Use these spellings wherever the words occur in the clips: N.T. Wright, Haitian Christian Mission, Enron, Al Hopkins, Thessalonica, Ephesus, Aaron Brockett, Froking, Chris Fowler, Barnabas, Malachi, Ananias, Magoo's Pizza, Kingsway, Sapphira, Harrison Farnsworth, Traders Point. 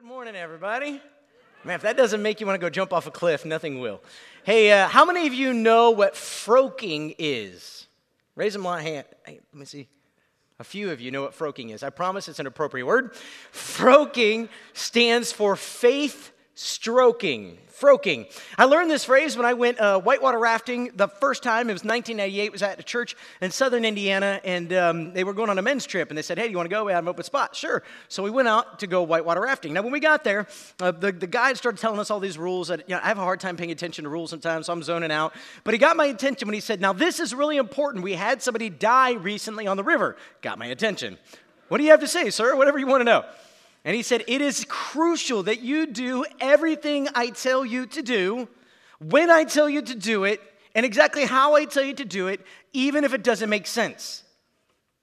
Good morning, everybody. Man, if that doesn't make you want to go jump off a cliff, nothing will. Hey, how many of you know what froking is? Raise them my hand. Hey, let me see. A few of you know what froking is. I promise it's an appropriate word. Froking stands for faith stroking. Froking. I learned this phrase when I went whitewater rafting the first time. It was 1998. It was at a church in southern Indiana, and they were going on a men's trip, and they said, hey, do you want to go? We had an open spot. Sure. So we went out to go whitewater rafting. Now, when we got there, the guide started telling us all these rules. That, I have a hard time paying attention to rules sometimes, so I'm zoning out. But he got my attention when he said, now, this is really important. We had somebody die recently on the river. Got my attention. What do you have to say, sir? Whatever you want to know. And he said, it is crucial that you do everything I tell you to do, when I tell you to do it, and exactly how I tell you to do it, even if it doesn't make sense.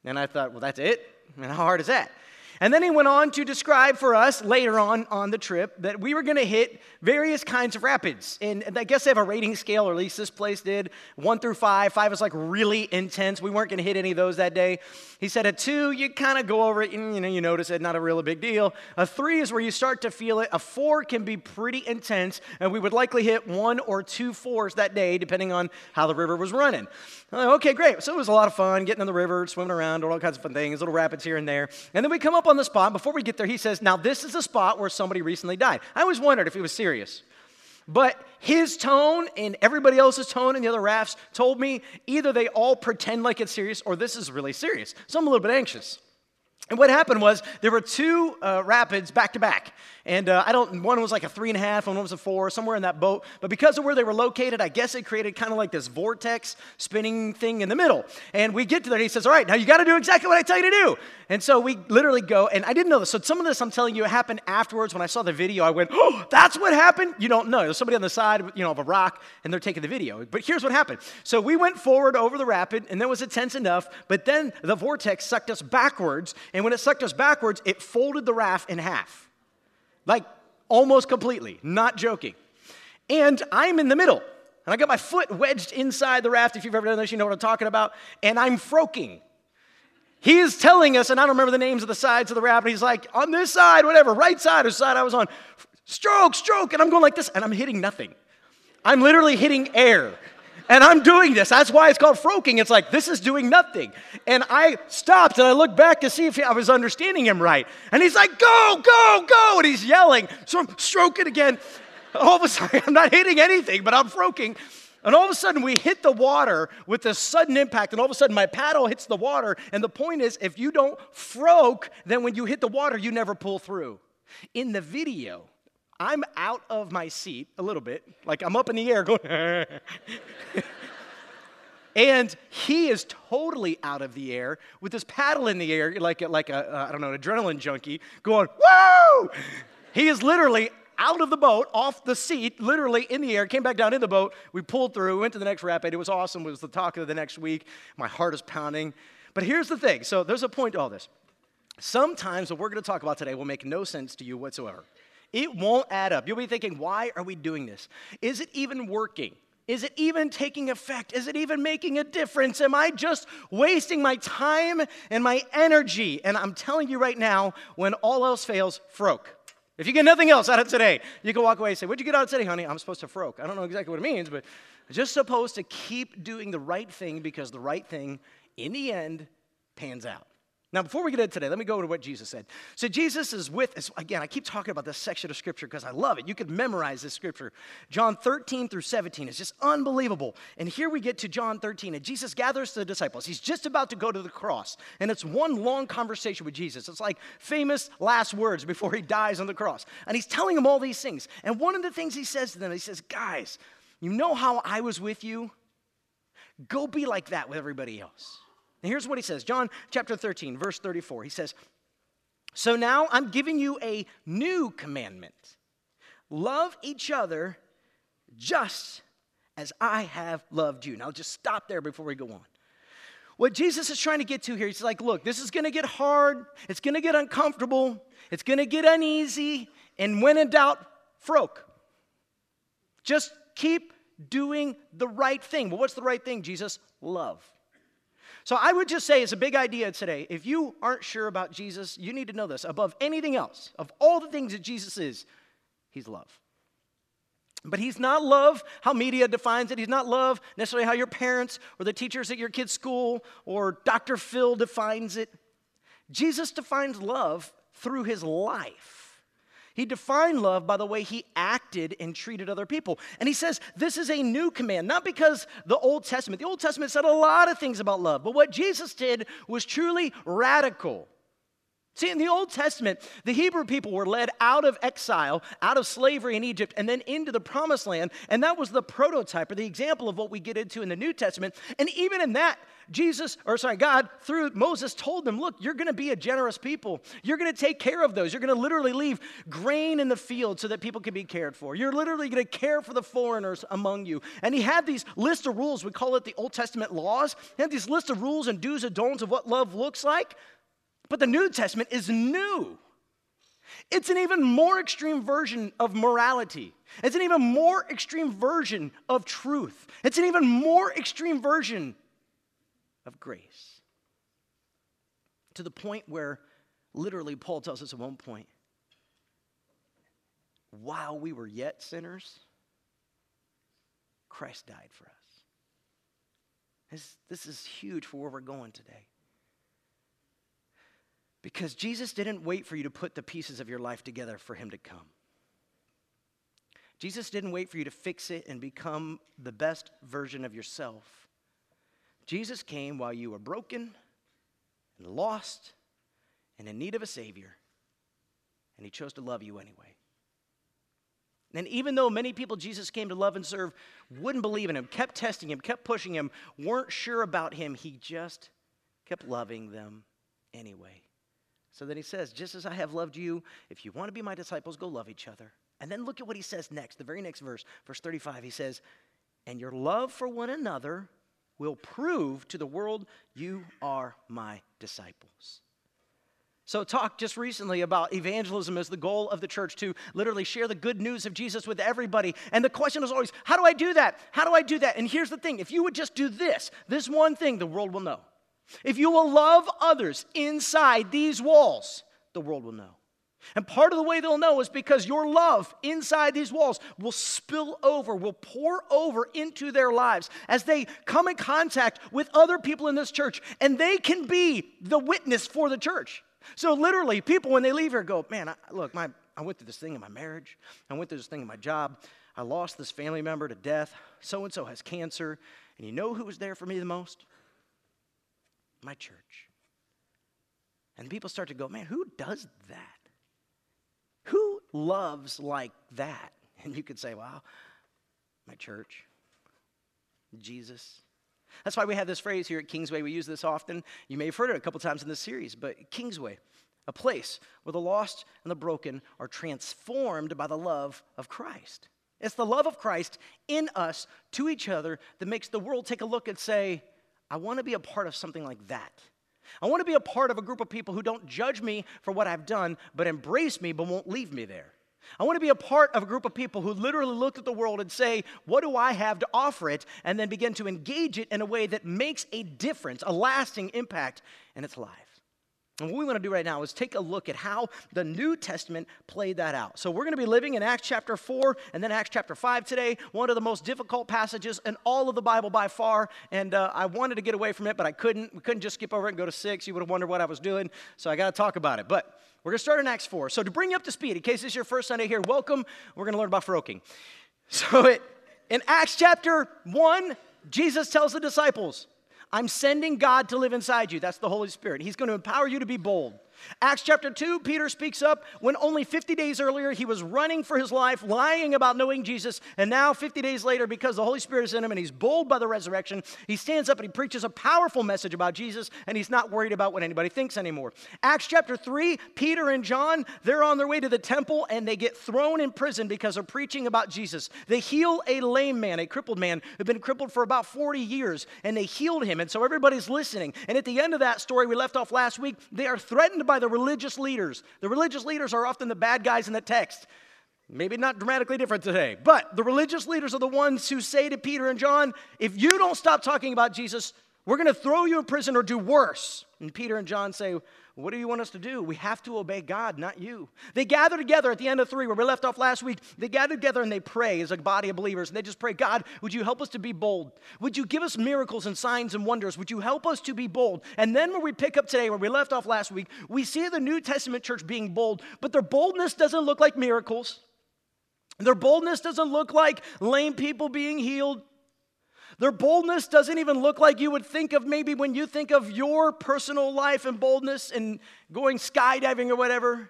And I thought, well, that's it? And how hard is that? And then he went on to describe for us later on the trip that we were going to hit various kinds of rapids. And I guess they have a rating scale, or at least this place did, 1 through 5. 5 is like really intense. We weren't going to hit any of those that day. He said a 2, you kind of go over it, and you notice it, not a real big deal. A 3 is where you start to feel it. A 4 can be pretty intense, and we would likely hit 1 or 2 4s that day, depending on how the river was running. Okay, great. So it was a lot of fun, getting in the river, swimming around, all kinds of fun things, little rapids here and there. And then we come up on the spot. Before we get there, he says, now this is the spot where somebody recently died. I always wondered if he was serious, but his tone and everybody else's tone in the other rafts told me either they all pretend like it's serious or this is really serious. So I'm a little bit anxious. And what happened was there were two rapids back to back, and one was like a 3.5, one was a 4, somewhere in that boat. But because of where they were located, I guess it created kind of like this vortex spinning thing in the middle. And we get to there, and he says, "All right, now you got to do exactly what I tell you to do." And so we literally go, and I didn't know this. So some of this I'm telling you happened afterwards. When I saw the video, I went, "Oh, that's what happened." You don't know. There's somebody on the side, of a rock, and they're taking the video. But here's what happened. So we went forward over the rapid, and that was intense enough. But then the vortex sucked us backwards. And when it sucked us backwards, it folded the raft in half, like almost completely, not joking. And I'm in the middle, and I got my foot wedged inside the raft. If you've ever done this, you know what I'm talking about. And I'm froking. He is telling us, and I don't remember the names of the sides of the raft, but he's like, on this side, whatever, right side or side I was on, stroke, stroke, and I'm going like this, and I'm hitting nothing. I'm literally hitting air. And I'm doing this. That's why it's called froking. It's like, this is doing nothing. And I stopped, and I looked back to see if I was understanding him right. And he's like, go, go, go. And he's yelling. So I'm stroking again. All of a sudden, I'm not hitting anything, but I'm froking. And all of a sudden, we hit the water with this sudden impact. And all of a sudden, my paddle hits the water. And the point is, if you don't froke, then when you hit the water, you never pull through. In the video, I'm out of my seat a little bit, like I'm up in the air going, and he is totally out of the air with his paddle in the air, like a I don't know, an adrenaline junkie going, whoa! He is literally out of the boat, off the seat, literally in the air, came back down in the boat. We pulled through, we went to the next rapid. It was awesome. It was the talk of the next week. My heart is pounding. But here's the thing. So there's a point to all this. Sometimes what we're going to talk about today will make no sense to you whatsoever. It won't add up. You'll be thinking, why are we doing this? Is it even working? Is it even taking effect? Is it even making a difference? Am I just wasting my time and my energy? And I'm telling you right now, when all else fails, froke. If you get nothing else out of today, you can walk away and say, what'd you get out of today, honey? I'm supposed to froke. I don't know exactly what it means, but I'm just supposed to keep doing the right thing because the right thing, in the end, pans out. Now, before we get into today, let me go to what Jesus said. So Jesus is with us. Again, I keep talking about this section of Scripture because I love it. You could memorize this Scripture. John 13 through 17 is just unbelievable. And here we get to John 13, and Jesus gathers the disciples. He's just about to go to the cross, and it's one long conversation with Jesus. It's like famous last words before he dies on the cross. And he's telling them all these things. And one of the things he says to them, he says, guys, you know how I was with you? Go be like that with everybody else. And here's what he says, John chapter 13, verse 34. He says, so now I'm giving you a new commandment. Love each other just as I have loved you. Now just stop there before we go on. What Jesus is trying to get to here, he's like, look, this is going to get hard. It's going to get uncomfortable. It's going to get uneasy. And when in doubt, froke. Just keep doing the right thing. Well, what's the right thing, Jesus? Love. So I would just say it's a big idea today. If you aren't sure about Jesus, you need to know this. Above anything else, of all the things that Jesus is, he's love. But he's not love how media defines it. He's not love necessarily how your parents or the teachers at your kid's school or Dr. Phil defines it. Jesus defines love through his life. He defined love by the way he acted and treated other people. And he says this is a new command, not because the Old Testament said a lot of things about love, but what Jesus did was truly radical. See, in the Old Testament, the Hebrew people were led out of exile, out of slavery in Egypt, and then into the Promised Land, and that was the prototype or the example of what we get into in the New Testament. And even in that, God, through Moses, told them, look, you're going to be a generous people. You're going to take care of those. You're going to literally leave grain in the field so that people can be cared for. You're literally going to care for the foreigners among you. And he had these list of rules. We call it the Old Testament laws. He had these list of rules and do's and don'ts of what love looks like. But the New Testament is new. It's an even more extreme version of morality. It's an even more extreme version of truth. It's an even more extreme version of grace. To the point where literally Paul tells us at one point, while we were yet sinners, Christ died for us. This is huge for where we're going today. Because Jesus didn't wait for you to put the pieces of your life together for him to come. Jesus didn't wait for you to fix it and become the best version of yourself. Jesus came while you were broken and lost and in need of a Savior, and he chose to love you anyway. And even though many people Jesus came to love and serve wouldn't believe in him, kept testing him, kept pushing him, weren't sure about him, he just kept loving them anyway. So then he says, just as I have loved you, if you want to be my disciples, go love each other. And then look at what he says next, the very next verse, verse 35. He says, and your love for one another will prove to the world you are my disciples. So talk just recently about evangelism as the goal of the church, to literally share the good news of Jesus with everybody. And the question is always, how do I do that? How do I do that? And here's the thing. If you would just do this one thing, the world will know. If you will love others inside these walls, the world will know. And part of the way they'll know is because your love inside these walls will spill over, will pour over into their lives as they come in contact with other people in this church. And they can be the witness for the church. So literally, people when they leave here go, man, I went through this thing in my marriage. I went through this thing in my job. I lost this family member to death. So-and-so has cancer. And you know who was there for me the most? My church. And people start to go, man, who does that? Who loves like that? And you could say, wow, my church, Jesus. That's why we have this phrase here at Kingsway. We use this often. You may have heard it a couple times in this series, but Kingsway, a place where the lost and the broken are transformed by the love of Christ. It's the love of Christ in us to each other that makes the world take a look and say, I want to be a part of something like that. I want to be a part of a group of people who don't judge me for what I've done, but embrace me, but won't leave me there. I want to be a part of a group of people who literally look at the world and say, what do I have to offer it? And then begin to engage it in a way that makes a difference, a lasting impact in its life. And what we want to do right now is take a look at how the New Testament played that out. So we're going to be living in Acts chapter 4 and then Acts chapter 5 today, one of the most difficult passages in all of the Bible by far. And I wanted to get away from it, but I couldn't. We couldn't just skip over it and go to 6. You would have wondered what I was doing, so I got to talk about it. But we're going to start in Acts 4. So to bring you up to speed, in case this is your first Sunday here, welcome. We're going to learn about Froking. So in Acts chapter 1, Jesus tells the disciples, I'm sending God to live inside you. That's the Holy Spirit. He's going to empower you to be bold. Acts chapter 2, Peter speaks up when only 50 days earlier he was running for his life, lying about knowing Jesus. And now 50 days later, because the Holy Spirit is in him and he's bold by the resurrection, he stands up and he preaches a powerful message about Jesus, and he's not worried about what anybody thinks anymore. Acts chapter 3, Peter and John, they're on their way to the temple and they get thrown in prison because they're preaching about Jesus. They heal a lame man, a crippled man who'd been crippled for about 40 years, and they healed him. And so everybody's listening. And at the end of that story we left off last week, they are threatened by the religious leaders. The religious leaders are often the bad guys in the text. Maybe not dramatically different today, but the religious leaders are the ones who say to Peter and John, if you don't stop talking about Jesus, We're going to throw you in prison or do worse. And Peter and John say, what do you want us to do? We have to obey God, not you. They gather together at the end of 3, where we left off last week. They gather together and they pray as a body of believers. And they just pray, God, would you help us to be bold? Would you give us miracles and signs and wonders? Would you help us to be bold? And then when we pick up today, where we left off last week, we see the New Testament church being bold, but their boldness doesn't look like miracles. Their boldness doesn't look like lame people being healed. Their boldness doesn't even look like you would think of maybe when you think of your personal life and boldness and going skydiving or whatever.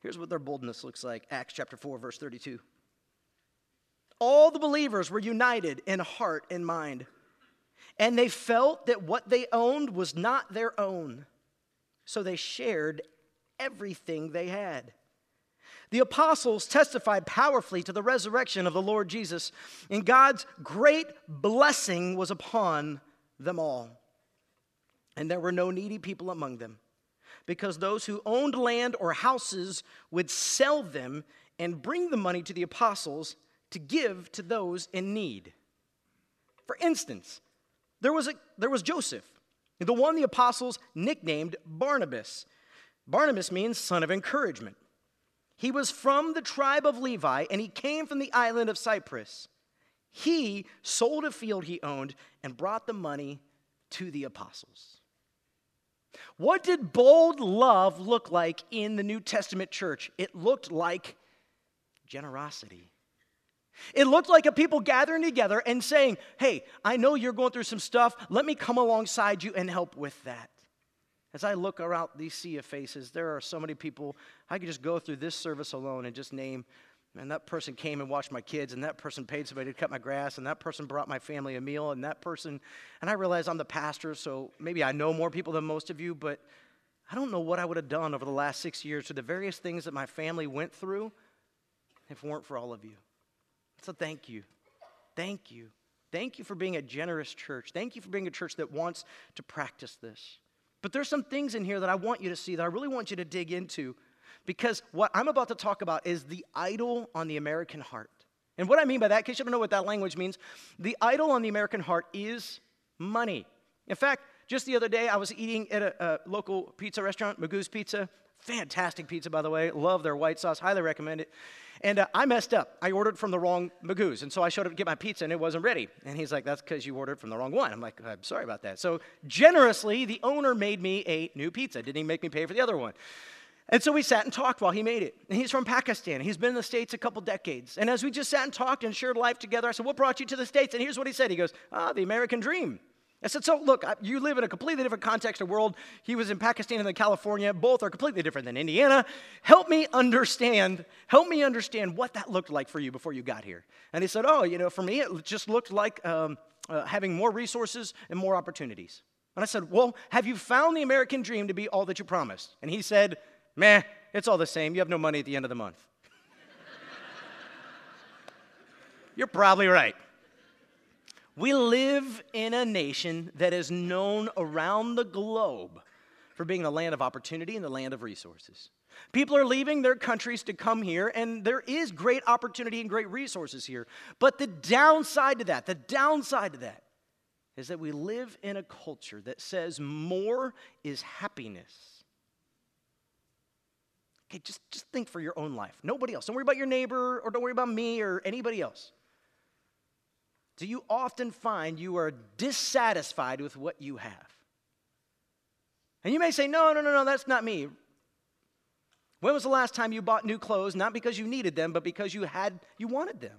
Here's what their boldness looks like. Acts chapter 4, verse 32. All the believers were united in heart and mind, and they felt that what they owned was not their own, so they shared everything they had. The apostles testified powerfully to the resurrection of the Lord Jesus, and God's great blessing was upon them all. And there were no needy people among them, because those who owned land or houses would sell them and bring the money to the apostles to give to those in need. For instance, there was Joseph, the one the apostles nicknamed Barnabas. Barnabas means son of encouragement. He was from the tribe of Levi, and he came from the island of Cyprus. He sold a field he owned and brought the money to the apostles. What did bold love look like in the New Testament church? It looked like generosity. It looked like a people gathering together and saying, hey, I know you're going through some stuff. Let me come alongside you and help with that. As I look around these sea of faces, there are so many people. I could just go through this service alone and just name, and that person came and watched my kids, and that person paid somebody to cut my grass, and that person brought my family a meal, and that person, and I realize I'm the pastor, so maybe I know more people than most of you, but I don't know what I would have done over the last 6 years to the various things that my family went through if it weren't for all of you. So thank you. Thank you. Thank you for being a generous church. Thank you for being a church that wants to practice this. But there's some things in here that I want you to see, that I really want you to dig into, because what I'm about to talk about is the idol on the American heart. And what I mean by that, in case you don't know what that language means, the idol on the American heart is money. In fact, just the other day, I was eating at a local pizza restaurant, Magoo's Pizza. Fantastic pizza, by the way. Love their white sauce. Highly recommend it. And I messed up. I ordered from the wrong Magoo's. And so I showed up to get my pizza, and it wasn't ready. And he's like, that's because you ordered from the wrong one. I'm like, I'm sorry about that. So generously, the owner made me a new pizza. Didn't even make me pay for the other one. And so we sat and talked while he made it. And he's from Pakistan. He's been in the States a couple decades. And as we just sat and talked and shared life together, I said, what brought you to the States? And here's what he said. He goes, the American dream. I said, so look, you live in a completely different context of world. He was in Pakistan and in California. Both are completely different than Indiana. Help me understand what that looked like for you before you got here. And he said, for me, it just looked like having more resources and more opportunities. And I said, well, have you found the American dream to be all that you promised? And he said, meh, it's all the same. You have no money at the end of the month. You're probably right. We live in a nation that is known around the globe for being the land of opportunity and the land of resources. People are leaving their countries to come here, and there is great opportunity and great resources here. But the downside to that is that we live in a culture that says more is happiness. Okay, just think for your own life. Nobody else. Don't worry about your neighbor, or don't worry about me or anybody else. Do you often find you are dissatisfied with what you have? And you may say, no, that's not me. When was the last time you bought new clothes, not because you needed them, but because you wanted them?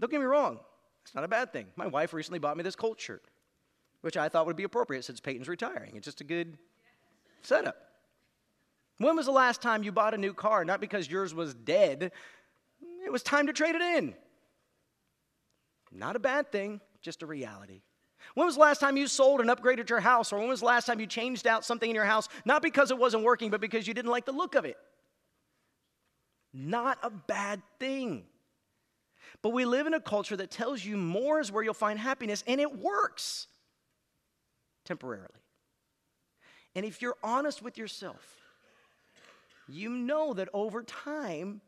Don't get me wrong. It's not a bad thing. My wife recently bought me this Colt shirt, which I thought would be appropriate since Peyton's retiring. It's just a good setup. When was the last time you bought a new car, not because yours was dead? It was time to trade it in. Not a bad thing, just a reality. When was the last time you sold and upgraded your house? Or when was the last time you changed out something in your house, not because it wasn't working, but because you didn't like the look of it? Not a bad thing. But we live in a culture that tells you more is where you'll find happiness, and it works temporarily. And if you're honest with yourself, you know that over time,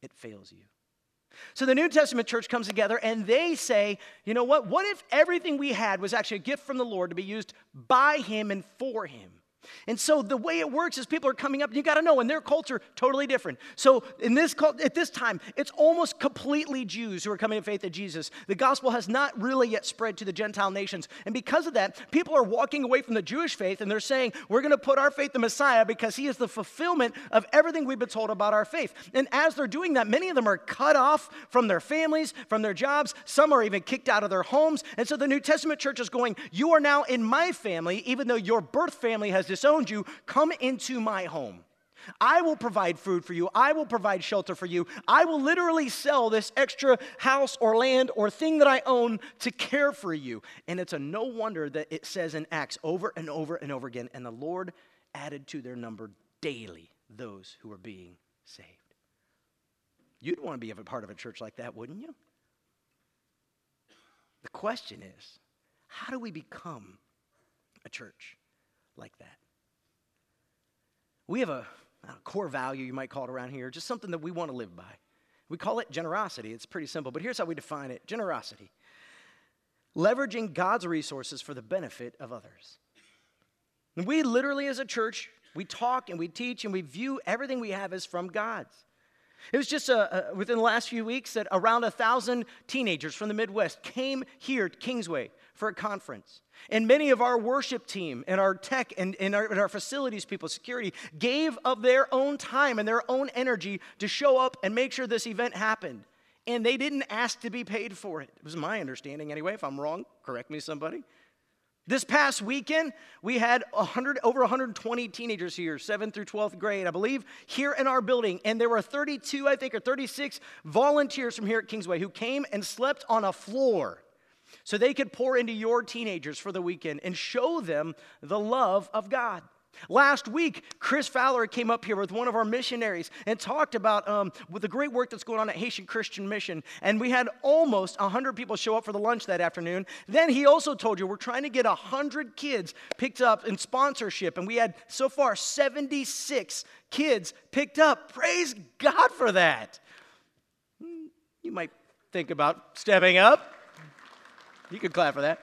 it fails you. So the New Testament church comes together and they say, you know what? What if everything we had was actually a gift from the Lord to be used by him and for him? And so the way it works is people are coming up, and you got to know, in their culture, totally different. So in this at this time, it's almost completely Jews who are coming to faith in Jesus. The gospel has not really yet spread to the Gentile nations. And because of that, people are walking away from the Jewish faith, and they're saying, we're going to put our faith in Messiah because he is the fulfillment of everything we've been told about our faith. And as they're doing that, many of them are cut off from their families, from their jobs. Some are even kicked out of their homes. And so the New Testament church is going, you are now in my family, even though your birth family has disowned you. Come into my home. I will provide food for you. I will provide shelter for you. I will literally sell this extra house or land or thing that I own to care for you. And it's a no wonder that it says in Acts over and over and over again, and the Lord added to their number daily those who were being saved. You'd want to be a part of a church like that, wouldn't you? The question is, how do we become a church like that? We have a core value, you might call it around here, just something that we want to live by. We call it generosity. It's pretty simple, but here's how we define it. Generosity: leveraging God's resources for the benefit of others. And we literally, as a church, we talk and we teach and we view everything we have as from God's. It was just within the last few weeks that around 1,000 teenagers from the Midwest came here to Kingsway for a conference. And many of our worship team and our tech and our facilities people, security, gave of their own time and their own energy to show up and make sure this event happened. And they didn't ask to be paid for it. It was my understanding anyway. If I'm wrong, correct me, somebody. This past weekend, we had over 120 teenagers here, 7th through 12th grade, I believe, here in our building. And there were 32, I think, or 36 volunteers from here at Kingsway who came and slept on a floor so they could pour into your teenagers for the weekend and show them the love of God. Last week, Chris Fowler came up here with one of our missionaries and talked about with the great work that's going on at Haitian Christian Mission, and we had almost 100 people show up for the lunch that afternoon. Then he also told you we're trying to get 100 kids picked up in sponsorship, and we had so far 76 kids picked up. Praise God for that. You might think about stepping up. You could clap for that.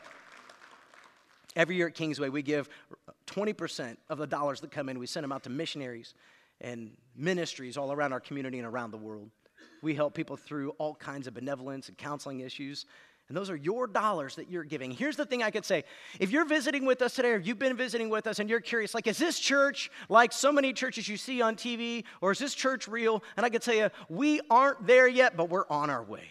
Every year at Kingsway, we give 20% of the dollars that come in. We send them out to missionaries and ministries all around our community and around the world. We help people through all kinds of benevolence and counseling issues. And those are your dollars that you're giving. Here's the thing I could say. If you're visiting with us today, or you've been visiting with us and you're curious, like, is this church like so many churches you see on TV? Or is this church real? And I could tell you, we aren't there yet, but we're on our way.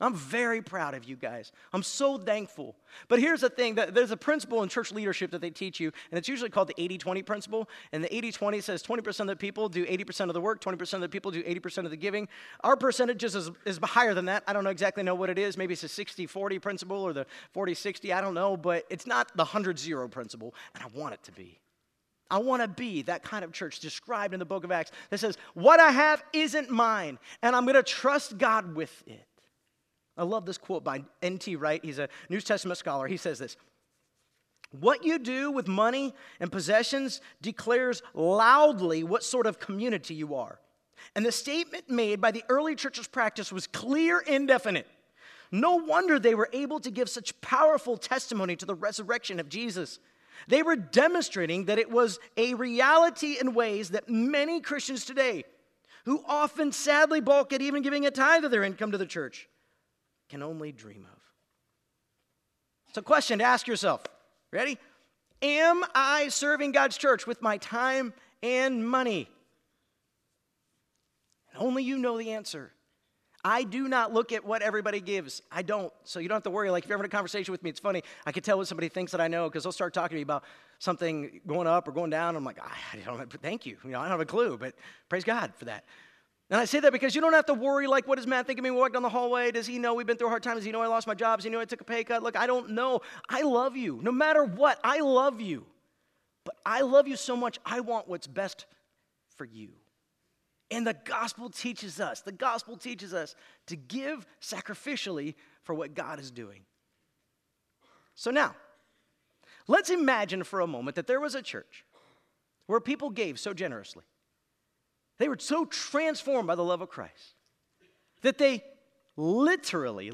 I'm very proud of you guys. I'm so thankful. But here's the thing. There's a principle in church leadership that they teach you, and it's usually called the 80-20 principle. And the 80-20 says 20% of the people do 80% of the work, 20% of the people do 80% of the giving. Our percentage is higher than that. I don't exactly know what it is. Maybe it's a 60-40 principle or the 40-60. I don't know, but it's not the 100-0 principle, and I want it to be. I want to be that kind of church described in the book of Acts that says, what I have isn't mine, and I'm going to trust God with it. I love this quote by N.T. Wright. He's a New Testament scholar. He says this: what you do with money and possessions declares loudly what sort of community you are. And the statement made by the early church's practice was clear and definite. No wonder they were able to give such powerful testimony to the resurrection of Jesus. They were demonstrating that it was a reality in ways that many Christians today, who often sadly balk at even giving a tithe of their income to the church, can only dream of. It's a question to ask yourself. Ready? Am I serving God's church with my time and money? And only you know the answer. I do not look at what everybody gives. I don't. So you don't have to worry. Like, if you're having a conversation with me, it's funny. I can tell what somebody thinks that I know because they'll start talking to me about something going up or going down. I'm like, I don't know. Thank you. You know, I don't have a clue, but praise God for that. And I say that because you don't have to worry, like, what does Matt think of me when we walk down the hallway? Does he know we've been through a hard time? Does he know I lost my job? Does he know I took a pay cut? Look, I don't know. I love you. No matter what, I love you. But I love you so much, I want what's best for you. And the gospel teaches us to give sacrificially for what God is doing. So now, let's imagine for a moment that there was a church where people gave so generously. They were so transformed by the love of Christ that they literally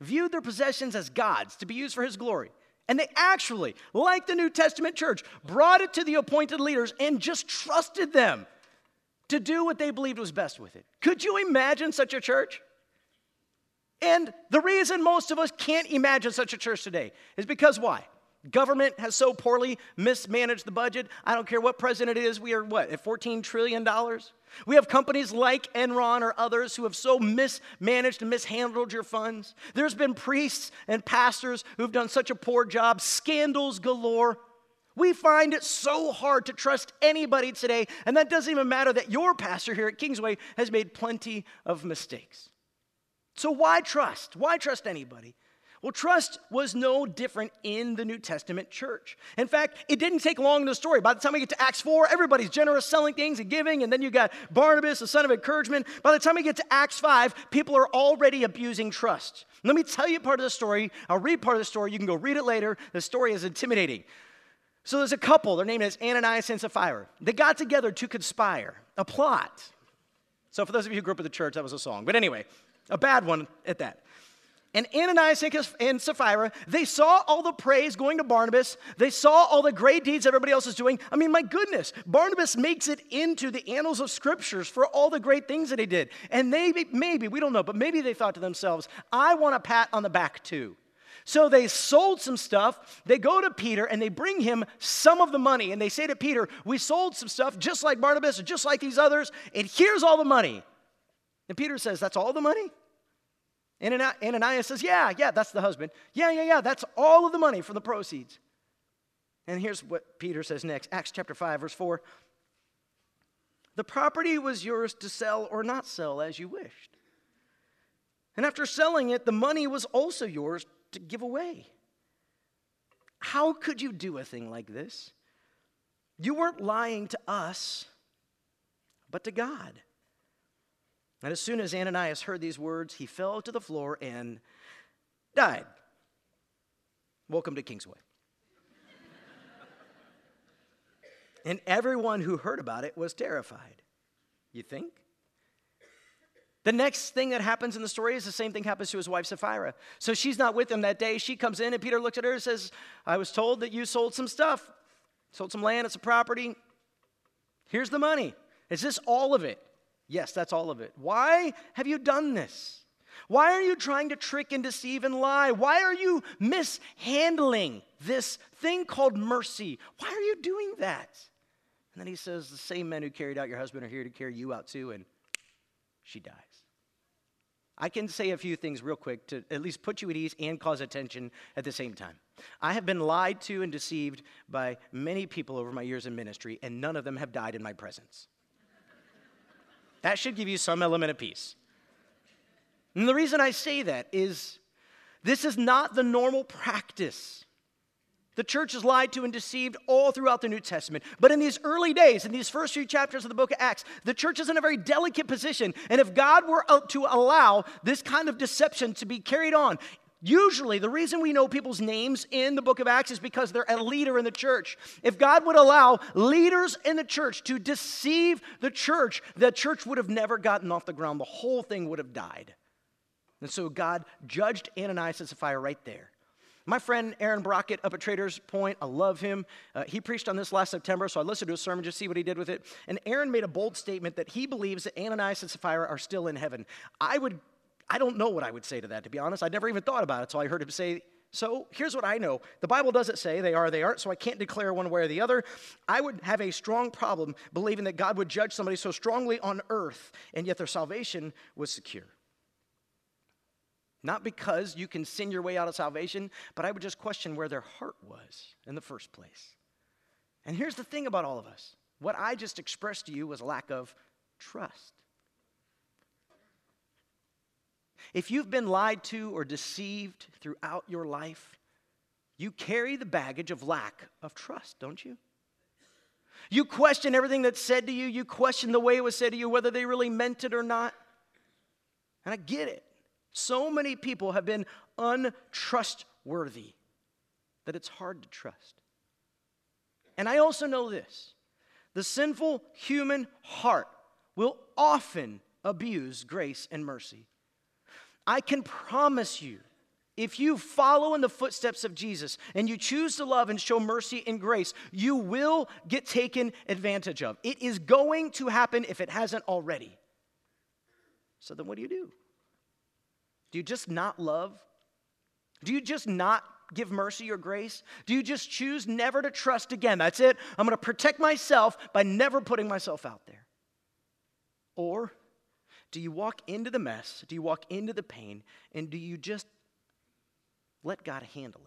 viewed their possessions as God's to be used for his glory. And they actually, like the New Testament church, brought it to the appointed leaders and just trusted them to do what they believed was best with it. Could you imagine such a church? And the reason most of us can't imagine such a church today is because why? Government has so poorly mismanaged the budget. I don't care what president it is. We are, what, at $14 trillion? We have companies like Enron or others who have so mismanaged and mishandled your funds. There's been priests and pastors who've done such a poor job. Scandals galore. We find it so hard to trust anybody today, and that doesn't even matter that your pastor here at Kingsway has made plenty of mistakes. So why trust? Why trust anybody? Well, trust was no different in the New Testament church. In fact, it didn't take long in the story. By the time we get to Acts 4, everybody's generous, selling things and giving, and then you got Barnabas, the son of encouragement. By the time we get to Acts 5, people are already abusing trust. Let me tell you part of the story. I'll read part of the story. You can go read it later. The story is intimidating. So there's a couple. Their name is Ananias and Sapphira. They got together to conspire, a plot. So for those of you who grew up with the church, that was a song. But anyway, a bad one at that. And Ananias and Sapphira, they saw all the praise going to Barnabas. They saw all the great deeds everybody else is doing. I mean, my goodness, Barnabas makes it into the annals of scriptures for all the great things that he did. And maybe, we don't know, but maybe they thought to themselves, I want a pat on the back too. So they sold some stuff. They go to Peter and they bring him some of the money. And they say to Peter, we sold some stuff just like Barnabas or just like these others. And here's all the money. And Peter says, that's all the money? And Ananias says, yeah, that's the husband. Yeah, that's all of the money from the proceeds. And here's what Peter says next, Acts chapter 5, verse 4. The property was yours to sell or not sell as you wished. And after selling it, the money was also yours to give away. How could you do a thing like this? You weren't lying to us, but to God. And as soon as Ananias heard these words, he fell to the floor and died. Welcome to Kingsway. And everyone who heard about it was terrified. You think? The next thing that happens in the story is the same thing happens to his wife, Sapphira. So she's not with him that day. She comes in and Peter looks at her and says, I was told that you sold some stuff. Sold some land, it's a property. Here's the money. Is this all of it? Yes, that's all of it. Why have you done this? Why are you trying to trick and deceive and lie? Why are you mishandling this thing called mercy? Why are you doing that? And then he says, the same men who carried out your husband are here to carry you out too, and she dies. I can say a few things real quick to at least put you at ease and cause attention at the same time. I have been lied to and deceived by many people over my years in ministry, and none of them have died in my presence. That should give you some element of peace. And the reason I say that is this is not the normal practice. The church is lied to and deceived all throughout the New Testament. But in these early days, in these first few chapters of the book of Acts, the church is in a very delicate position. And if God were to allow this kind of deception to be carried on, usually, the reason we know people's names in the book of Acts is because they're a leader in the church. If God would allow leaders in the church to deceive the church would have never gotten off the ground. The whole thing would have died. And so God judged Ananias and Sapphira right there. My friend Aaron Brockett up at Traders Point, I love him. He preached on this last September, so I listened to his sermon to see what he did with it. And Aaron made a bold statement that he believes that Ananias and Sapphira are still in heaven. I don't know what I would say to that, to be honest. I never even thought about it until I heard him say, so here's what I know. The Bible doesn't say they are, they aren't, so I can't declare one way or the other. I would have a strong problem believing that God would judge somebody so strongly on earth, and yet their salvation was secure. Not because you can sin your way out of salvation, but I would just question where their heart was in the first place. And here's the thing about all of us. What I just expressed to you was a lack of trust. If you've been lied to or deceived throughout your life, you carry the baggage of lack of trust, don't you? You question everything that's said to you. You question the way it was said to you, whether they really meant it or not. And I get it. So many people have been untrustworthy that it's hard to trust. And I also know this. The sinful human heart will often abuse grace and mercy. I can promise you, if you follow in the footsteps of Jesus and you choose to love and show mercy and grace, you will get taken advantage of. It is going to happen if it hasn't already. So then what do you do? Do you just not love? Do you just not give mercy or grace? Do you just choose never to trust again? That's it. I'm going to protect myself by never putting myself out there. Or do you walk into the mess? Do you walk into the pain? And do you just let God handle it?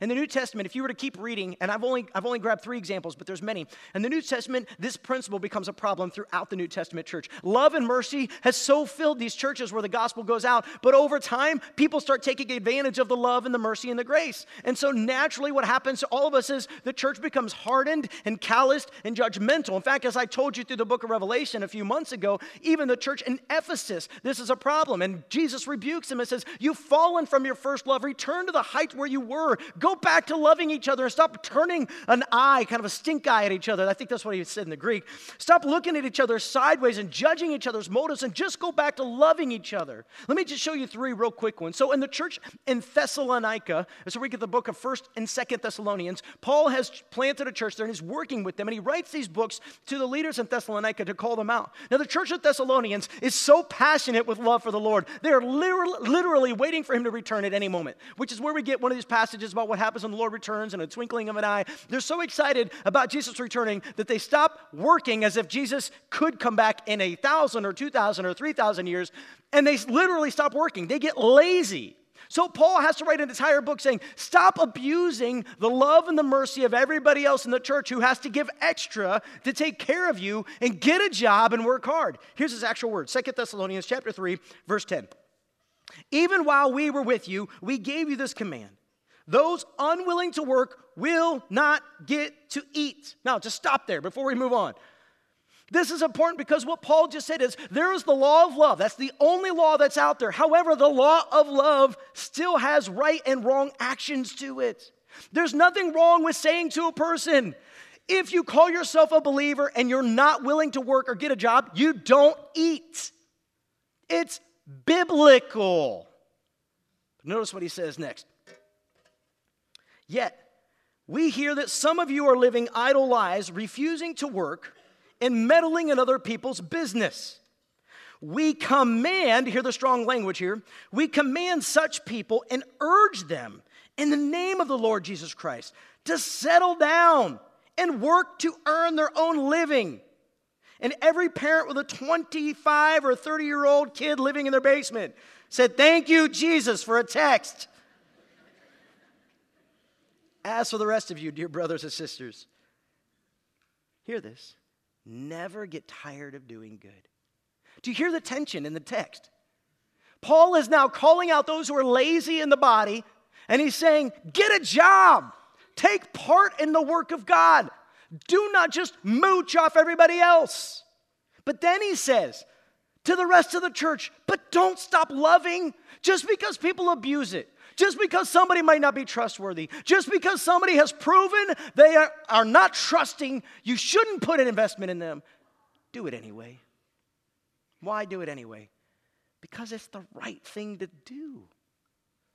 In the New Testament, if you were to keep reading, and I've only grabbed three examples, but there's many. In the New Testament, this principle becomes a problem throughout the New Testament church. Love and mercy has so filled these churches where the gospel goes out, but over time, people start taking advantage of the love and the mercy and the grace. And so naturally, what happens to all of us is the church becomes hardened and calloused and judgmental. In fact, as I told you through the book of Revelation a few months ago, even the church in Ephesus, this is a problem. And Jesus rebukes them and says, "You've fallen from your first love. Return to the height where you were. Go back to loving each other and stop turning an eye, kind of a stink eye at each other." I think that's what he said in the Greek. Stop looking at each other sideways and judging each other's motives and just go back to loving each other. Let me just show you three real quick ones. So in the church in Thessalonica, so we get the book of 1 and 2 Thessalonians, Paul has planted a church there and he's working with them, and he writes these books to the leaders in Thessalonica to call them out. Now the church of Thessalonians is so passionate with love for the Lord, they're literally waiting for him to return at any moment, which is where we get one of these passages about what happens when the Lord returns in a twinkling of an eye. They're so excited about Jesus returning that they stop working as if Jesus could come back in 1,000 or 2,000 or 3,000 years, and they literally stop working. They get lazy. So Paul has to write an entire book saying, stop abusing the love and the mercy of everybody else in the church who has to give extra to take care of you and get a job and work hard. Here's his actual word, 2 Thessalonians chapter 3, verse 10. "Even while we were with you, we gave you this command. Those unwilling to work will not get to eat." Now, just stop there before we move on. This is important because what Paul just said is there is the law of love. That's the only law that's out there. However, the law of love still has right and wrong actions to it. There's nothing wrong with saying to a person, if you call yourself a believer and you're not willing to work or get a job, you don't eat. It's biblical. Notice what he says next. "Yet, we hear that some of you are living idle lives, refusing to work and meddling in other people's business. We command," hear the strong language here, "we command such people and urge them in the name of the Lord Jesus Christ to settle down and work to earn their own living. And every parent with a 25 or 30-year-old kid living in their basement said, 'Thank you, Jesus,' for a text. As for the rest of you, dear brothers and sisters, hear this. Never get tired of doing good." Do you hear the tension in the text? Paul is now calling out those who are lazy in the body, and he's saying, get a job. Take part in the work of God. Do not just mooch off everybody else. But then he says to the rest of the church, but don't stop loving just because people abuse it. Just because somebody might not be trustworthy, just because somebody has proven they are not trusting, you shouldn't put an investment in them. Do it anyway. Why do it anyway? Because it's the right thing to do.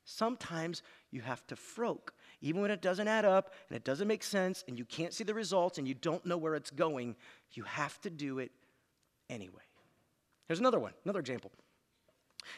Sometimes you have to froke, even when it doesn't add up and it doesn't make sense and you can't see the results and you don't know where it's going. You have to do it anyway. Here's another one, another example.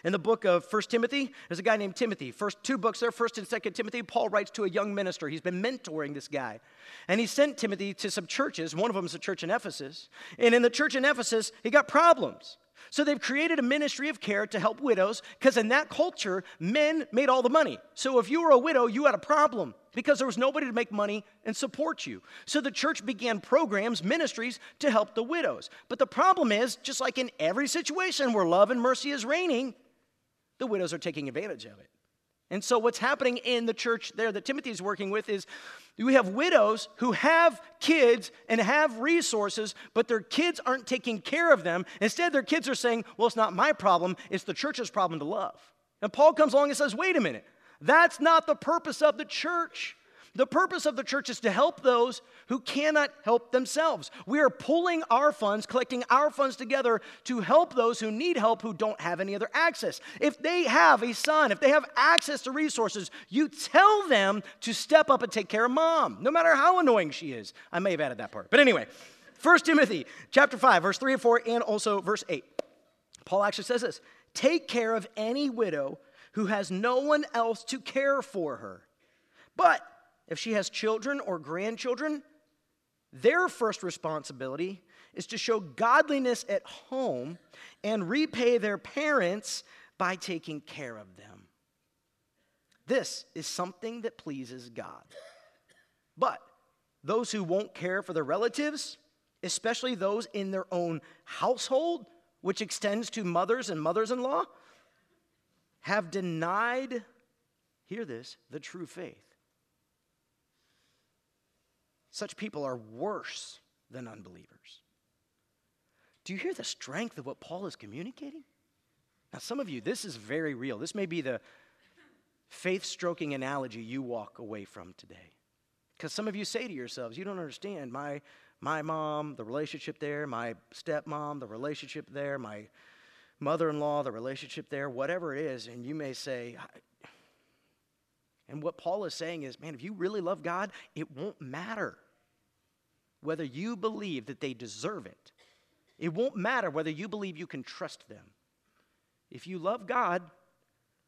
In the book of 1 Timothy, there's a guy named Timothy. First two books there, 1 and 2 Timothy, Paul writes to a young minister. He's been mentoring this guy. And he sent Timothy to some churches. One of them is the church in Ephesus. And in the church in Ephesus, he got problems. So they've created a ministry of care to help widows because in that culture, men made all the money. So if you were a widow, you had a problem because there was nobody to make money and support you. So the church began programs, ministries to help the widows. But the problem is, just like in every situation where love and mercy is reigning, the widows are taking advantage of it. And so what's happening in the church there that Timothy's working with is we have widows who have kids and have resources, but their kids aren't taking care of them. Instead, their kids are saying, well, it's not my problem. It's the church's problem to love. And Paul comes along and says, wait a minute. That's not the purpose of the church. The purpose of the church is to help those who cannot help themselves. We are pulling our funds, collecting our funds together to help those who need help who don't have any other access. If they have a son, if they have access to resources, you tell them to step up and take care of mom, no matter how annoying she is. I may have added that part. But anyway, 1 Timothy chapter 5, verse 3 and 4, and also verse 8. Paul actually says this: take care of any widow who has no one else to care for her. But if she has children or grandchildren, their first responsibility is to show godliness at home and repay their parents by taking care of them. This is something that pleases God. But those who won't care for their relatives, especially those in their own household, which extends to mothers and mothers-in-law, have denied, hear this, the true faith. Such people are worse than unbelievers. Do you hear the strength of what Paul is communicating? Now, some of you, this is very real. This may be the faith-stroking analogy you walk away from today. Because some of you say to yourselves, you don't understand, my mom, the relationship there, my stepmom, the relationship there, my mother-in-law, the relationship there, whatever it is, and you may say, and what Paul is saying is, man, if you really love God, it won't matter whether you believe that they deserve it. It won't matter whether you believe you can trust them. If you love God,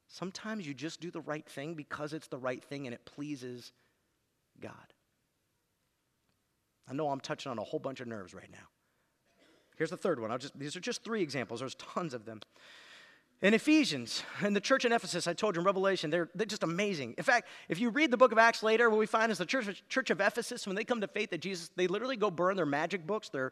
sometimes you just do the right thing because it's the right thing and it pleases God. I know I'm touching on a whole bunch of nerves right now. Here's the third one. These are just three examples. There's tons of them. In Ephesians, in the church in Ephesus, I told you in Revelation, they're just amazing. In fact, if you read the book of Acts later, what we find is the church of Ephesus, when they come to faith in Jesus, they literally go burn their magic books, their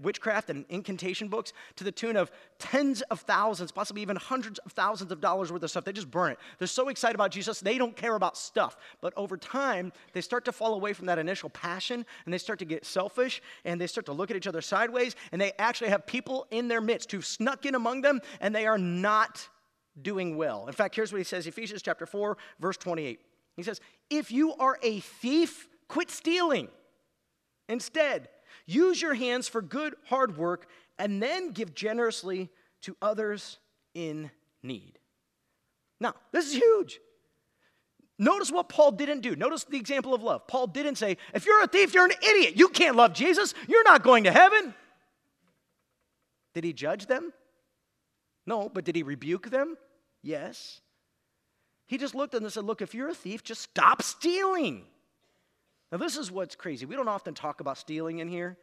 witchcraft and incantation books, to the tune of tens of thousands, possibly even hundreds of thousands of dollars worth of stuff. They just burn it. They're so excited about Jesus, they don't care about stuff. But over time, they start to fall away from that initial passion, and they start to get selfish, and they start to look at each other sideways, and they actually have people in their midst who've snuck in among them, and they are not doing well. In fact, here's what he says, Ephesians chapter 4, verse 28. He says, if you are a thief, quit stealing. Instead, use your hands for good, hard work, and then give generously to others in need. Now, this is huge. Notice what Paul didn't do. Notice the example of love. Paul didn't say, if you're a thief, you're an idiot. You can't love Jesus. You're not going to heaven. Did he judge them? No, but did he rebuke them? Yes. He just looked at them and said, look, if you're a thief, just stop stealing. Now, this is what's crazy. We don't often talk about stealing in here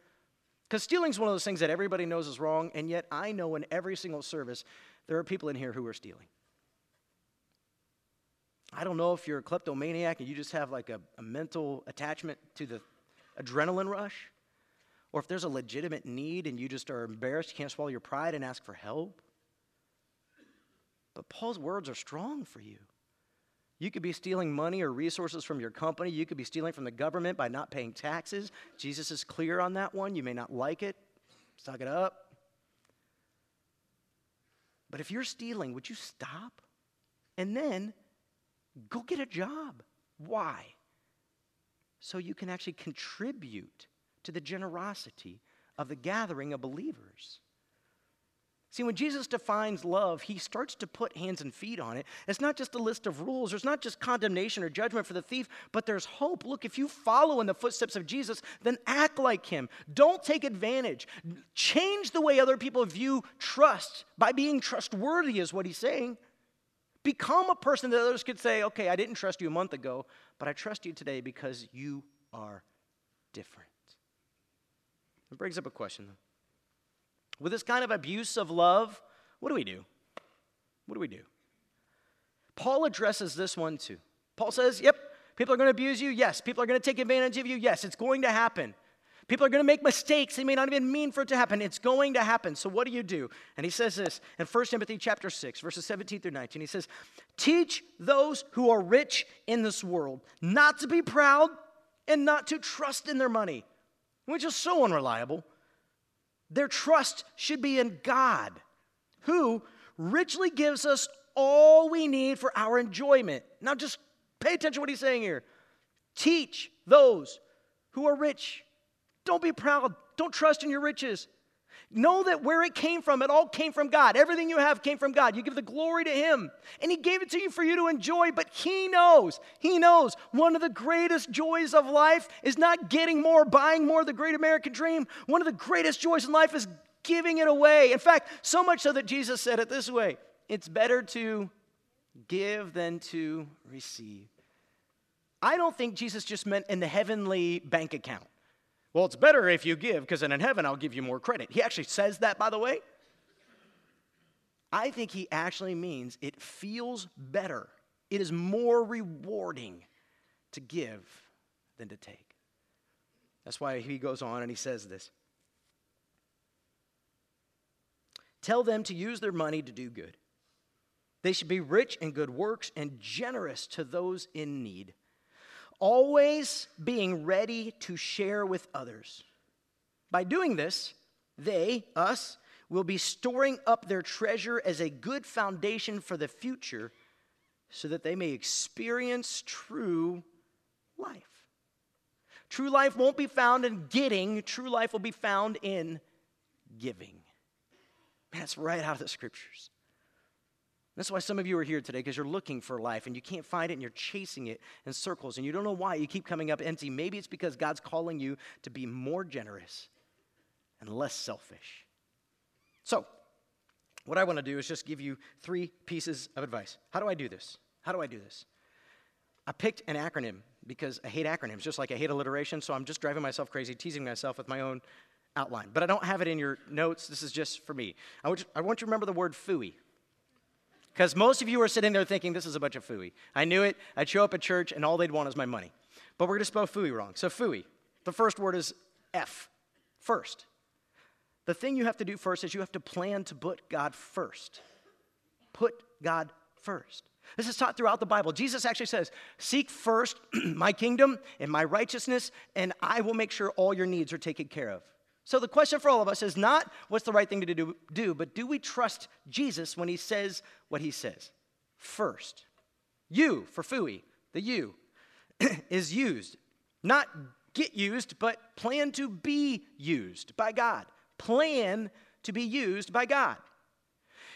because stealing is one of those things that everybody knows is wrong, and yet I know in every single service there are people in here who are stealing. I don't know if you're a kleptomaniac and you just have like a mental attachment to the adrenaline rush, or if there's a legitimate need and you just are embarrassed, you can't swallow your pride and ask for help. But Paul's words are strong for you. You could be stealing money or resources from your company. You could be stealing from the government by not paying taxes. Jesus is clear on that one. You may not like it. Suck it up. But if you're stealing, would you stop? And then go get a job. Why? So you can actually contribute to the generosity of the gathering of believers. See, when Jesus defines love, he starts to put hands and feet on it. It's not just a list of rules. There's not just condemnation or judgment for the thief, but there's hope. Look, if you follow in the footsteps of Jesus, then act like him. Don't take advantage. Change the way other people view trust by being trustworthy is what he's saying. Become a person that others could say, okay, I didn't trust you a month ago, but I trust you today because you are different. It brings up a question, though. With this kind of abuse of love, what do we do? What do we do? Paul addresses this one too. Paul says, yep, people are going to abuse you. Yes. People are going to take advantage of you. Yes, it's going to happen. People are going to make mistakes. They may not even mean for it to happen. It's going to happen. So what do you do? And he says this in 1 Timothy chapter 6, verses 17 through 19. He says, teach those who are rich in this world not to be proud and not to trust in their money, which is so unreliable. Their trust should be in God, who richly gives us all we need for our enjoyment. Now just pay attention to what he's saying here. Teach those who are rich. Don't be proud. Don't trust in your riches. Know that where it all came from God. Everything you have came from God. You give the glory to Him. And He gave it to you for you to enjoy, but He knows one of the greatest joys of life is not getting more, buying more, the great American dream. One of the greatest joys in life is giving it away. In fact, so much so that Jesus said it this way, it's better to give than to receive. I don't think Jesus just meant in the heavenly bank account. Well, it's better if you give, because then in heaven I'll give you more credit. He actually says that, by the way. I think he actually means it feels better. It is more rewarding to give than to take. That's why he goes on and he says this. Tell them to use their money to do good. They should be rich in good works and generous to those in need, always being ready to share with others. By doing this, us, will be storing up their treasure as a good foundation for the future so that they may experience true life. True life won't be found in getting. True life will be found in giving. That's right out of the Scriptures. That's why some of you are here today, because you're looking for life and you can't find it and you're chasing it in circles and you don't know why you keep coming up empty. Maybe it's because God's calling you to be more generous and less selfish. So, what I want to do is just give you 3 pieces of advice. How do I do this? I picked an acronym because I hate acronyms, just like I hate alliteration, so I'm just driving myself crazy, teasing myself with my own outline. But I don't have it in your notes. This is just for me. I want you to remember the word phooey. Because most of you are sitting there thinking, this is a bunch of phooey. I knew it. I'd show up at church, and all they'd want is my money. But we're going to spell phooey wrong. So phooey, the first word is F, first. The thing you have to do first is you have to plan to put God first. Put God first. This is taught throughout the Bible. Jesus actually says, seek first my kingdom and my righteousness, and I will make sure all your needs are taken care of. So the question for all of us is not what's the right thing to do, but do we trust Jesus when he says what he says? First, you, for phooey, the you, is used. Not get used, but plan to be used by God. Plan to be used by God.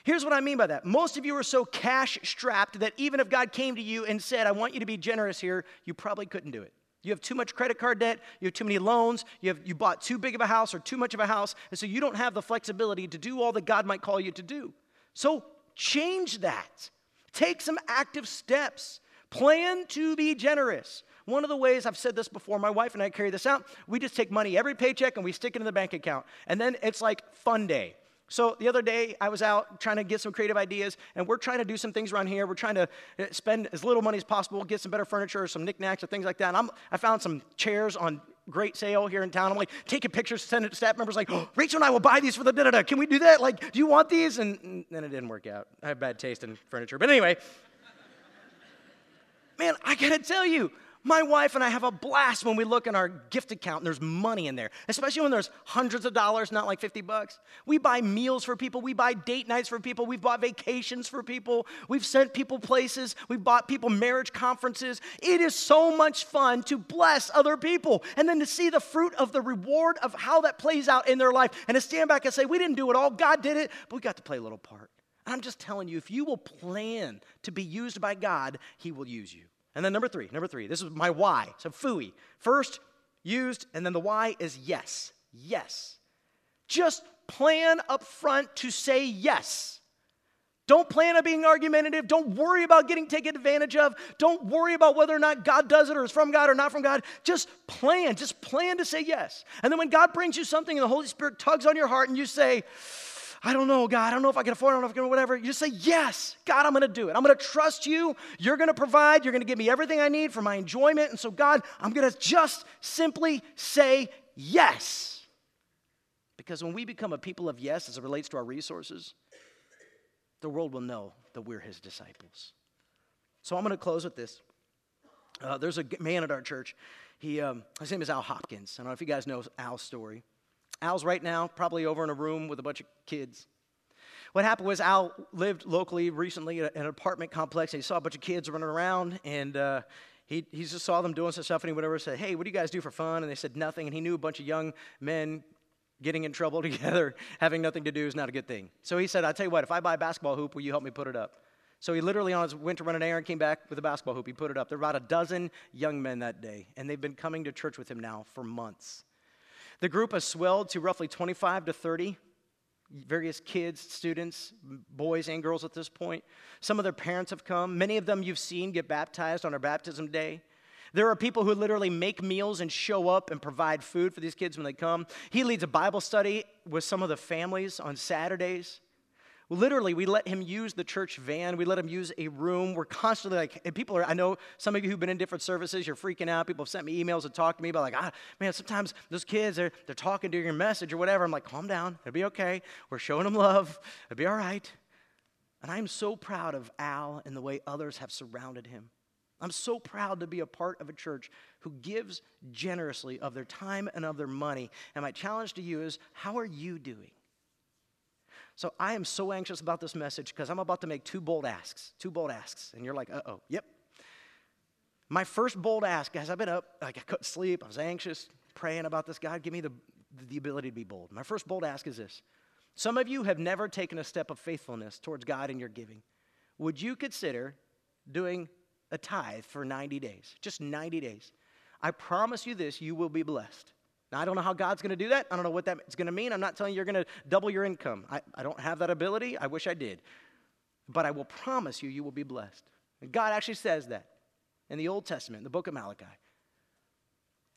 Here's what I mean by that. Most of you are so cash-strapped that even if God came to you and said, I want you to be generous here, you probably couldn't do it. You have too much credit card debt, you have too many loans, you bought too big of a house or too much of a house, and so you don't have the flexibility to do all that God might call you to do. So change that. Take some active steps. Plan to be generous. One of the ways, I've said this before, my wife and I carry this out, we just take money every paycheck and we stick it in the bank account. And then it's like fun day. So the other day, I was out trying to get some creative ideas, and we're trying to do some things around here. We're trying to spend as little money as possible, get some better furniture or some knickknacks or things like that. And I found some chairs on great sale here in town. I'm like, taking pictures, send it to staff members, like, oh, Rachel and I will buy these for the da-da-da. Can we do that? Like, do you want these? And then it didn't work out. I have bad taste in furniture. But anyway, man, I got to tell you, my wife and I have a blast when we look in our gift account and there's money in there, especially when there's hundreds of dollars, not like $50. We buy meals for people. We buy date nights for people. We've bought vacations for people. We've sent people places. We've bought people marriage conferences. It is so much fun to bless other people and then to see the fruit of the reward of how that plays out in their life and to stand back and say, we didn't do it all. God did it, but we got to play a little part. And I'm just telling you, if you will plan to be used by God, He will use you. And then number three, this is my why. So phooey, first, used, and then the why is yes. Yes. Just plan up front to say yes. Don't plan on being argumentative. Don't worry about getting taken advantage of. Don't worry about whether or not God does it or is from God or not from God. Just plan to say yes. And then when God brings you something and the Holy Spirit tugs on your heart and you say, I don't know, God. I don't know if I can afford it. I don't know if I can whatever. You just say, yes, God, I'm going to do it. I'm going to trust you. You're going to provide. You're going to give me everything I need for my enjoyment. And so, God, I'm going to just simply say yes. Because when we become a people of yes as it relates to our resources, the world will know that we're His disciples. So I'm going to close with this. There's a man at our church. His name is Al Hopkins. I don't know if you guys know Al's story. Al's right now probably over in a room with a bunch of kids. What happened was Al lived locally recently in an apartment complex, and he saw a bunch of kids running around, and He just saw them doing stuff, and he went over and said, hey, what do you guys do for fun? And they said nothing, and he knew a bunch of young men getting in trouble together, having nothing to do is not a good thing. So he said, I'll tell you what, if I buy a basketball hoop, will you help me put it up? So he literally went to run an errand, came back with a basketball hoop. He put it up. There were about a dozen young men that day, and they've been coming to church with him now for months. The group has swelled to roughly 25 to 30, various kids, students, boys and girls at this point. Some of their parents have come. Many of them you've seen get baptized on our baptism day. There are people who literally make meals and show up and provide food for these kids when they come. He leads a Bible study with some of the families on Saturdays. Literally, we let him use the church van. We let him use a room. We're constantly like, and people are, I know some of you who've been in different services, you're freaking out. People have sent me emails and talked to me about like, man, sometimes those kids, they're talking to your message or whatever. I'm like, calm down. It'll be okay. We're showing them love. It'll be all right. And I'm so proud of Al and the way others have surrounded him. I'm so proud to be a part of a church who gives generously of their time and of their money. And my challenge to you is, how are you doing? So I am so anxious about this message because I'm about to make two bold asks. And you're like, uh-oh, yep. My first bold ask, guys, I've been up, like I couldn't sleep, I was anxious, praying about this. God, give me the ability to be bold. My first bold ask is this. Some of you have never taken a step of faithfulness towards God in your giving. Would you consider doing a tithe for 90 days, just 90 days. I promise you this, you will be blessed. Now, I don't know how God's going to do that. I don't know what that's going to mean. I'm not telling you you're going to double your income. I don't have that ability. I wish I did. But I will promise you, you will be blessed. And God actually says that in the Old Testament, in the book of Malachi.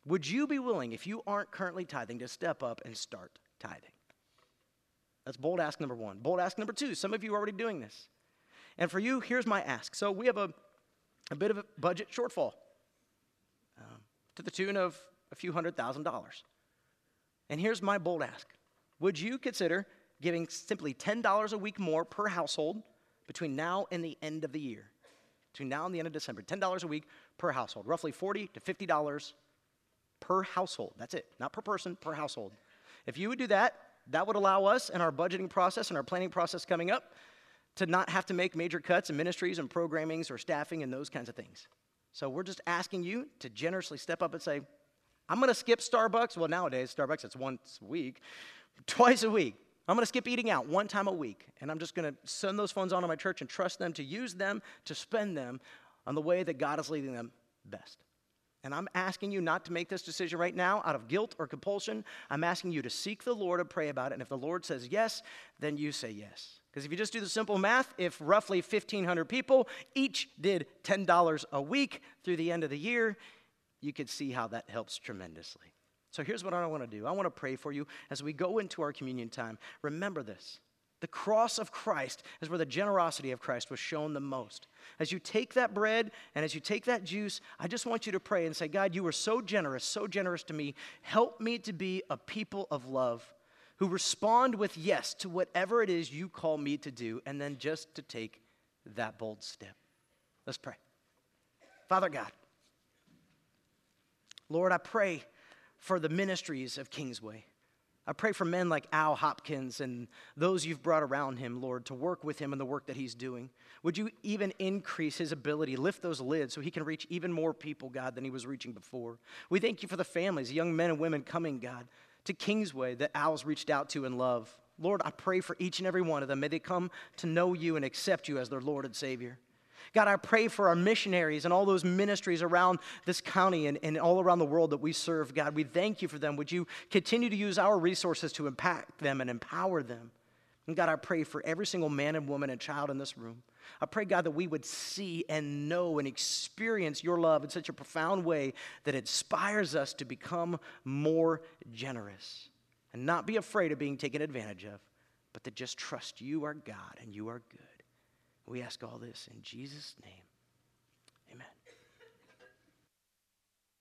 Would you be willing, if you aren't currently tithing, to step up and start tithing? That's bold ask number one. Bold ask number two, some of you are already doing this. And for you, here's my ask. So we have a bit of a budget shortfall to the tune of a few $100,000. And here's my bold ask. Would you consider giving simply $10 a week more per household between now and the end of the year? Between now and the end of December, $10 a week per household, roughly $40 to $50 per household. That's it, not per person, per household. If you would do that, that would allow us in our budgeting process and our planning process coming up to not have to make major cuts in ministries and programmings or staffing and those kinds of things. So we're just asking you to generously step up and say, I'm going to skip Starbucks. Well, nowadays, Starbucks, it's once a week, twice a week. I'm going to skip eating out one time a week, and I'm just going to send those funds on to my church and trust them to use them, to spend them on the way that God is leading them best. And I'm asking you not to make this decision right now out of guilt or compulsion. I'm asking you to seek the Lord and pray about it, and if the Lord says yes, then you say yes. Because if you just do the simple math, if roughly 1,500 people each did $10 a week through the end of the year, you could see how that helps tremendously. So here's what I want to do. I want to pray for you as we go into our communion time. Remember this. The cross of Christ is where the generosity of Christ was shown the most. As you take that bread and as you take that juice, I just want you to pray and say, God, you were so generous to me. Help me to be a people of love who respond with yes to whatever it is you call me to do, and then just to take that bold step. Let's pray. Father God, Lord, I pray for the ministries of Kingsway. I pray for men like Al Hopkins and those you've brought around him, Lord, to work with him and the work that he's doing. Would you even increase his ability, lift those lids so he can reach even more people, God, than he was reaching before. We thank you for the families, young men and women coming, God, to Kingsway that Al's reached out to in love. Lord, I pray for each and every one of them. May they come to know you and accept you as their Lord and Savior. God, I pray for our missionaries and all those ministries around this county and all around the world that we serve. God, we thank you for them. Would you continue to use our resources to impact them and empower them? And God, I pray for every single man and woman and child in this room. I pray, God, that we would see and know and experience your love in such a profound way that inspires us to become more generous and not be afraid of being taken advantage of, but to just trust you are God and you are good. We ask all this in Jesus' name.